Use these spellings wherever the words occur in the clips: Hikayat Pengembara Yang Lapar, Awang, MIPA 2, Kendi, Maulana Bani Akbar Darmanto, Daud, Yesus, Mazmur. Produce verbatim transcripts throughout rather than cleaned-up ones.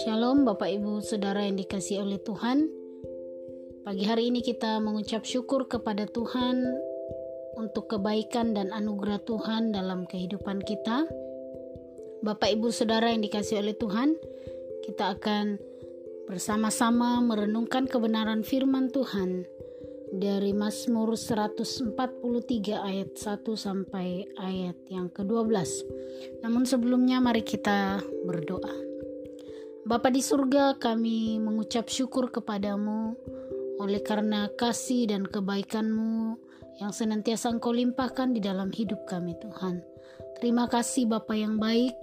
Shalom Bapak Ibu Saudara yang dikasihi oleh Tuhan. Pagi hari ini kita mengucap syukur kepada Tuhan untuk kebaikan dan anugerah Tuhan dalam kehidupan kita. Bapak Ibu Saudara yang dikasihi oleh Tuhan, kita akan bersama-sama merenungkan kebenaran firman Tuhan dari Mazmur seratus empat puluh tiga ayat satu sampai ayat yang kedua belas. Namun sebelumnya mari kita berdoa. Bapa di surga, kami mengucap syukur kepadamu oleh karena kasih dan kebaikanmu yang senantiasa engkau limpahkan di dalam hidup kami Tuhan. Terima kasih Bapa yang baik.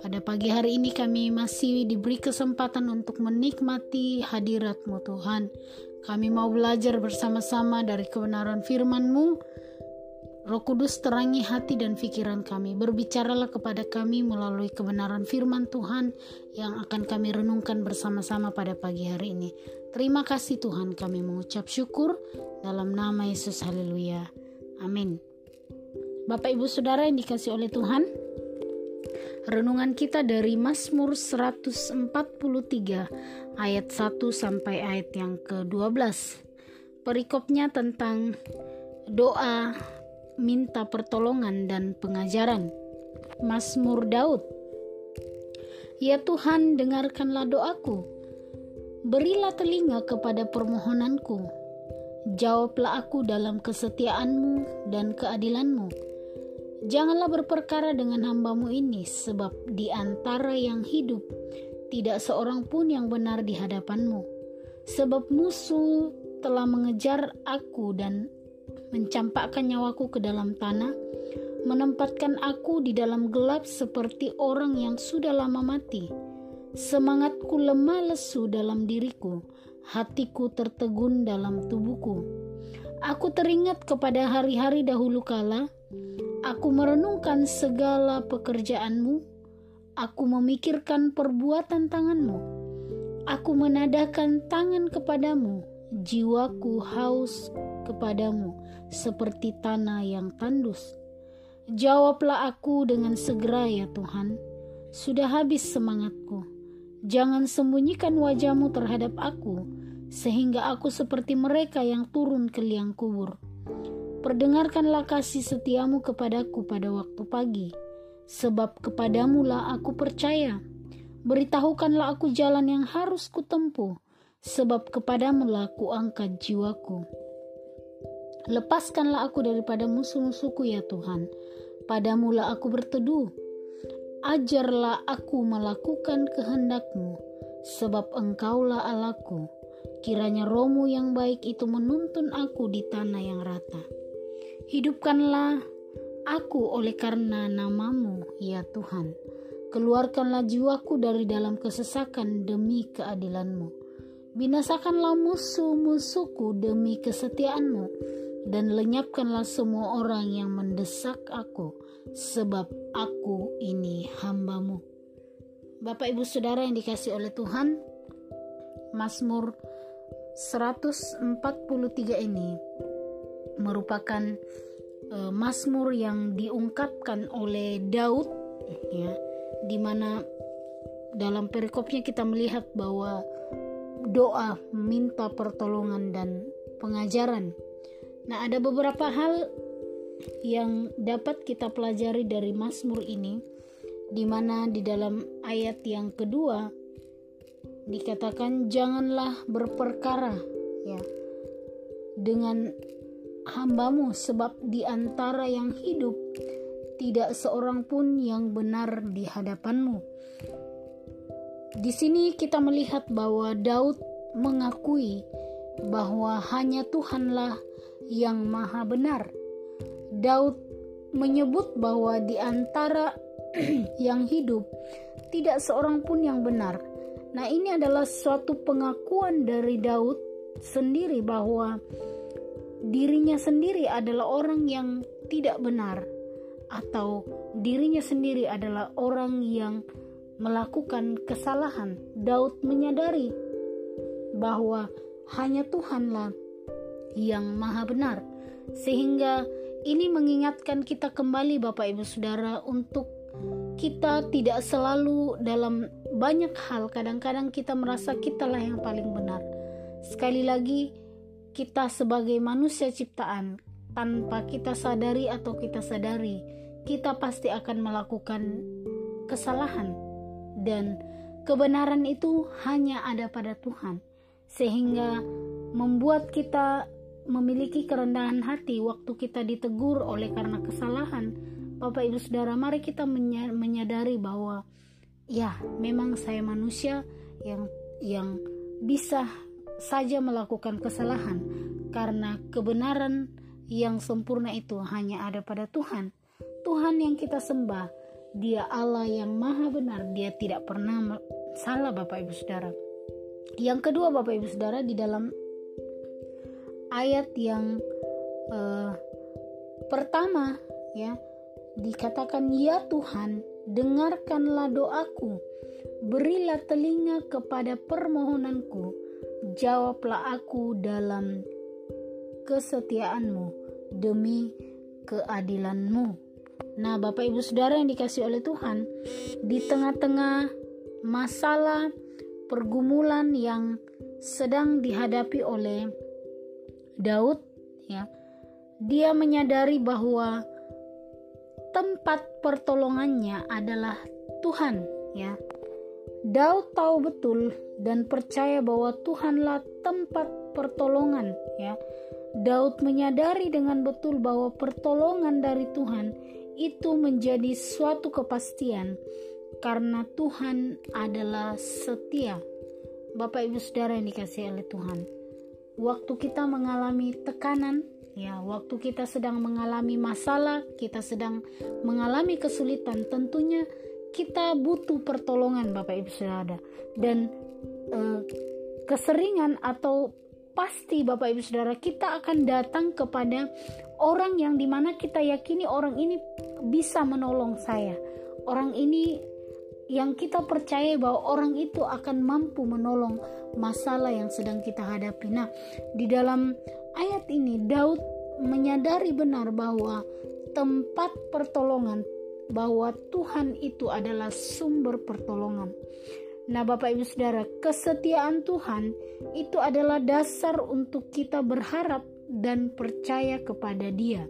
Pada pagi hari ini kami masih diberi kesempatan untuk menikmati hadiratmu Tuhan. Kami mau belajar bersama-sama dari kebenaran firman-Mu. Roh Kudus, terangi hati dan pikiran kami. Berbicaralah kepada kami melalui kebenaran firman Tuhan yang akan kami renungkan bersama-sama pada pagi hari ini. Terima kasih Tuhan, kami mengucap syukur dalam nama Yesus. Haleluya. Amin. Bapak Ibu Saudara yang dikasihi oleh Tuhan, renungan kita dari Mazmur seratus empat puluh tiga ayat satu sampai ayat yang kedua belas. Perikopnya tentang doa, minta pertolongan dan pengajaran. Mazmur Daud. Ya Tuhan, dengarkanlah doaku. Berilah telinga kepada permohonanku. Jawablah aku dalam kesetiaanmu dan keadilanmu. Janganlah berperkara dengan hambamu ini, sebab di antara yang hidup tidak seorang pun yang benar di hadapanmu. Sebab musuh telah mengejar aku dan mencampakkan nyawaku ke dalam tanah, menempatkan aku di dalam gelap seperti orang yang sudah lama mati. Semangatku lemah lesu dalam diriku, hatiku tertegun dalam tubuhku. Aku teringat kepada hari-hari dahulu kala. Aku merenungkan segala pekerjaanmu, aku memikirkan perbuatan tanganmu, aku menadahkan tangan kepadamu, jiwaku haus kepadamu seperti tanah yang tandus. Jawablah aku dengan segera ya Tuhan, sudah habis semangatku. Jangan sembunyikan wajahmu terhadap aku, sehingga aku seperti mereka yang turun ke liang kubur. Perdengarkanlah kasih setiamu kepadaku pada waktu pagi, sebab kepadamulah aku percaya. Beritahukanlah aku jalan yang harus kutempuh, sebab kepadamulah aku angkat jiwaku. Lepaskanlah aku daripada musuh-musuhku ya Tuhan, padamulah aku berteduh. Ajarlah aku melakukan kehendakmu, sebab engkaulah Allahku. Kiranya rohmu yang baik itu menuntun aku di tanah yang rata. Hidupkanlah aku oleh karena namamu, ya Tuhan. Keluarkanlah jiwaku dari dalam kesesakan demi keadilanmu. Binasakanlah musuh-musuhku demi kesetiaanmu. Dan lenyapkanlah semua orang yang mendesak aku, sebab aku ini hambamu. Bapak Ibu Saudara yang dikasihi oleh Tuhan, Mazmur seratus empat puluh tiga ini merupakan Mazmur yang diungkapkan oleh Daud, ya, di mana dalam perikopnya kita melihat bahwa doa, minta pertolongan dan pengajaran. Nah, ada beberapa hal yang dapat kita pelajari dari Mazmur ini, di mana di dalam ayat yang kedua dikatakan janganlah berperkara, ya, dengan hambamu, sebab di antara yang hidup tidak seorang pun yang benar di hadapanmu. Di sini kita melihat bahwa Daud mengakui bahwa hanya Tuhanlah yang maha benar. Daud menyebut bahwa di antara yang hidup tidak seorang pun yang benar. Nah, ini adalah suatu pengakuan dari Daud sendiri bahwa dirinya sendiri adalah orang yang tidak benar, atau dirinya sendiri adalah orang yang melakukan kesalahan. Daud menyadari bahwa hanya Tuhanlah yang maha benar, sehingga Ini mengingatkan kita kembali Bapak Ibu Saudara untuk kita tidak selalu dalam banyak hal. Kadang-kadang kita merasa kitalah yang paling benar. Sekali lagi, kita sebagai manusia ciptaan, tanpa kita sadari atau kita sadari, kita pasti akan melakukan kesalahan. Dan kebenaran itu hanya ada pada Tuhan. Sehingga membuat kita memiliki kerendahan hati waktu kita ditegur oleh karena kesalahan. Bapak Ibu Saudara, mari kita menyadari bahwa ya, memang saya manusia yang yang bisa saja melakukan kesalahan, karena kebenaran yang sempurna itu hanya ada pada Tuhan. Tuhan yang kita sembah, Dia Allah yang maha benar, Dia tidak pernah salah Bapak Ibu Saudara. Yang kedua Bapak Ibu Saudara, di dalam ayat yang eh, pertama ya, dikatakan, "Ya Tuhan, dengarkanlah doaku, berilah telinga kepada permohonanku, jawablah aku dalam kesetiaanmu, demi keadilanmu." Nah Bapak Ibu Saudara yang dikasihi oleh Tuhan, di tengah-tengah masalah pergumulan yang sedang dihadapi oleh Daud ya, dia menyadari bahwa tempat pertolongannya adalah Tuhan ya. Daud tahu betul dan percaya bahwa Tuhanlah tempat pertolongan ya. Daud menyadari dengan betul bahwa pertolongan dari Tuhan itu menjadi suatu kepastian, karena Tuhan adalah setia. Bapak Ibu Saudara yang dikasihi oleh Tuhan, waktu kita mengalami tekanan, ya, waktu kita sedang mengalami masalah, kita sedang mengalami kesulitan, tentunya kita butuh pertolongan Bapak Ibu Saudara. Dan eh, keseringan atau pasti Bapak Ibu Saudara, kita akan datang kepada orang yang dimana kita yakini orang ini bisa menolong saya. Orang ini yang kita percaya bahwa orang itu akan mampu menolong masalah yang sedang kita hadapi. Nah, di dalam ayat ini Daud menyadari benar bahwa tempat pertolongan, bahwa Tuhan itu adalah sumber pertolongan. Nah, Bapak Ibu Saudara, kesetiaan Tuhan itu adalah dasar untuk kita berharap dan percaya kepada Dia.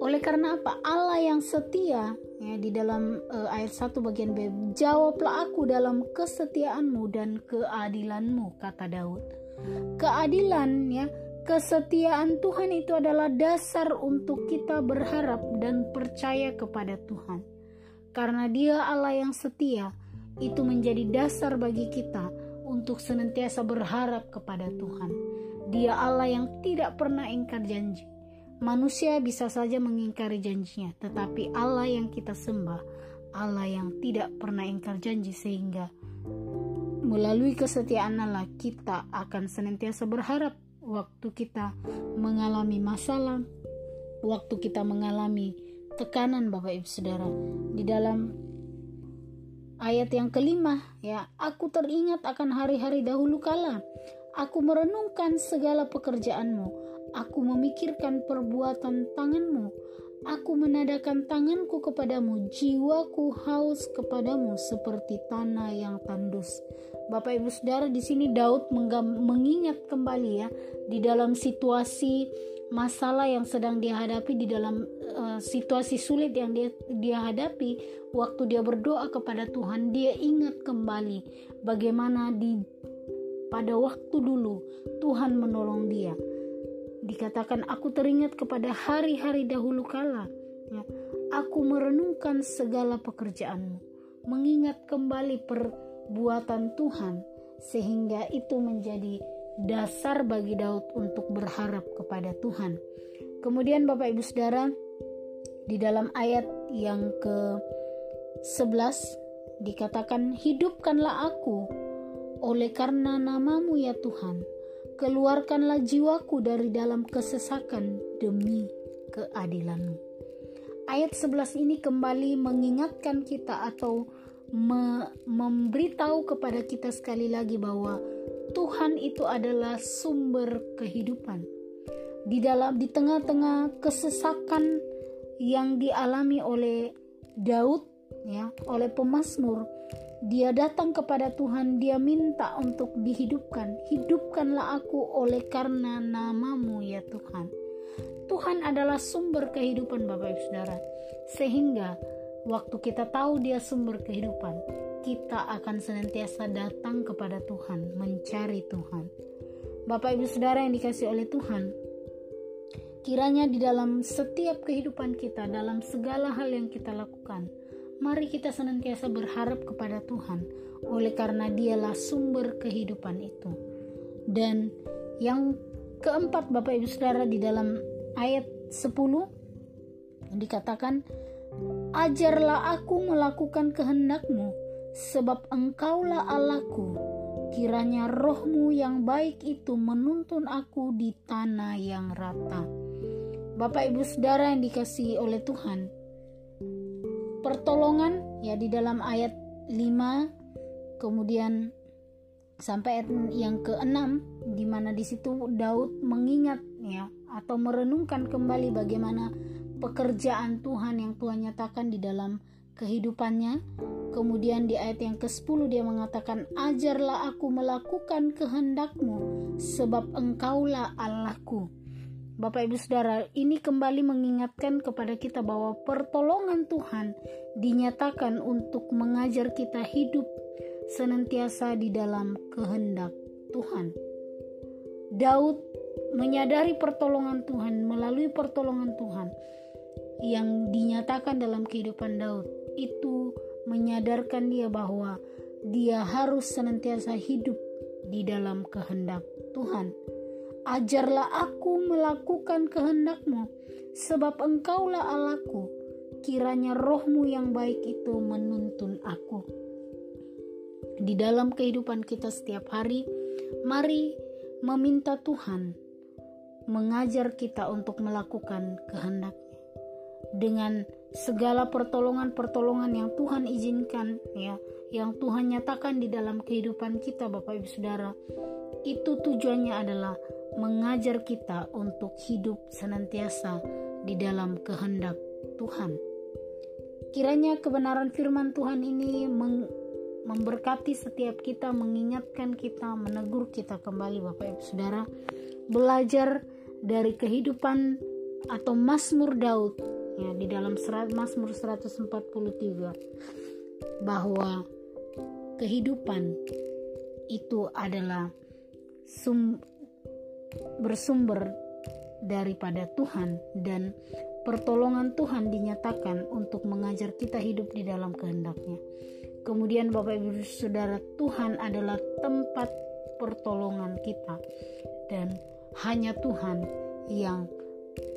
Oleh karena apa? Allah yang setia. Ya, di dalam uh, ayat satu bagian B, "Jawablah aku dalam kesetiaanmu dan keadilanmu," kata Daud. Keadilan ya, kesetiaan Tuhan itu adalah dasar untuk kita berharap dan percaya kepada Tuhan. Karena Dia Allah yang setia, itu menjadi dasar bagi kita untuk senantiasa berharap kepada Tuhan. Dia Allah yang tidak pernah ingkar janji. Manusia bisa saja mengingkari janjinya, tetapi Allah yang kita sembah, Allah yang tidak pernah ingkar janji, sehingga melalui kesetiaan Allah kita akan senantiasa berharap waktu kita mengalami masalah, waktu kita mengalami tekanan Bapak Ibu Saudara. Di dalam ayat yang kelima ya, "Aku teringat akan hari-hari dahulu kala, aku merenungkan segala pekerjaanmu. Aku memikirkan perbuatan tanganmu. Aku menadakan tanganku kepadamu. Jiwaku haus kepadamu seperti tanah yang tandus." Bapak Ibu Saudara, di sini Daud mengingat kembali ya, di dalam situasi masalah yang sedang dihadapi, di dalam uh, situasi sulit yang dia, dia hadapi, waktu dia berdoa kepada Tuhan, dia ingat kembali bagaimana di pada waktu dulu Tuhan menolong dia. Dikatakan, "Aku teringat kepada hari-hari dahulu kala, ya, aku merenungkan segala pekerjaanmu," mengingat kembali perbuatan Tuhan, sehingga itu menjadi dasar bagi Daud untuk berharap kepada Tuhan. Kemudian Bapak Ibu Saudara, di dalam ayat yang ke sebelas dikatakan, "Hidupkanlah aku oleh karena namamu ya Tuhan, keluarkanlah jiwaku dari dalam kesesakan demi keadilanmu." Ayat sebelas ini kembali mengingatkan kita atau me- memberitahu kepada kita sekali lagi bahwa Tuhan itu adalah sumber kehidupan. di dalam di tengah-tengah kesesakan yang dialami oleh Daud, ya, oleh pemazmur, dia datang kepada Tuhan, dia minta untuk dihidupkan. Hidupkanlah aku oleh karena namamu, ya Tuhan. Tuhan adalah sumber kehidupan, Bapak Ibu Saudara. Sehingga waktu kita tahu dia sumber kehidupan, kita akan senantiasa datang kepada Tuhan, mencari Tuhan. Bapak Ibu Saudara yang dikasihi oleh Tuhan, kiranya di dalam setiap kehidupan kita, dalam segala hal yang kita lakukan, mari kita senantiasa berharap kepada Tuhan, oleh karena dialah sumber kehidupan itu. Dan yang keempat, Bapak Ibu Saudara, di dalam ayat sepuluh dikatakan, ajarlah aku melakukan kehendak-Mu, sebab Engkaulah Allahku, kiranya roh-Mu yang baik itu menuntun aku di tanah yang rata. Bapak Ibu Saudara yang dikasihi oleh Tuhan, pertolongan, ya, di dalam ayat lima kemudian sampai ayat yang keenam, di mana di situ Daud mengingat, ya, atau merenungkan kembali bagaimana pekerjaan Tuhan yang Tuhan nyatakan di dalam kehidupannya. Kemudian di ayat yang kesepuluh dia mengatakan, ajarlah aku melakukan kehendak-Mu, sebab Engkaulah Allahku. Bapak Ibu Saudara, ini kembali mengingatkan kepada kita bahwa pertolongan Tuhan dinyatakan untuk mengajar kita hidup senantiasa di dalam kehendak Tuhan. Daud menyadari pertolongan Tuhan, melalui pertolongan Tuhan yang dinyatakan dalam kehidupan Daud, itu menyadarkan dia bahwa dia harus senantiasa hidup di dalam kehendak Tuhan. Ajarlah aku melakukan kehendak-Mu, sebab Engkaulah Allahku, kiranya roh-Mu yang baik itu menuntun aku. Di dalam kehidupan kita setiap hari, mari meminta Tuhan mengajar kita untuk melakukan kehendak-Nya. Dengan segala pertolongan-pertolongan yang Tuhan izinkan, ya, yang Tuhan nyatakan di dalam kehidupan kita, Bapak Ibu Saudara, itu tujuannya adalah mengajar kita untuk hidup senantiasa di dalam kehendak Tuhan. Kiranya kebenaran firman Tuhan ini memberkati setiap kita, mengingatkan kita, menegur kita kembali, Bapak Ibu Saudara. Belajar dari kehidupan atau Mazmur Daud, ya, di dalam surat Mazmur seratus empat puluh tiga, bahwa kehidupan itu adalah sum bersumber daripada Tuhan, dan pertolongan Tuhan dinyatakan untuk mengajar kita hidup di dalam kehendak-Nya. Kemudian Bapak Ibu Saudara, Tuhan adalah tempat pertolongan kita, dan hanya Tuhan yang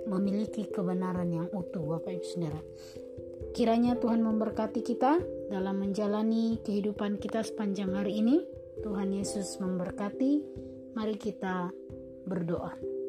memiliki kebenaran yang utuh, Bapak Ibu Saudara. Kiranya Tuhan memberkati kita dalam menjalani kehidupan kita sepanjang hari ini. Tuhan Yesus memberkati. Mari kita berdoa.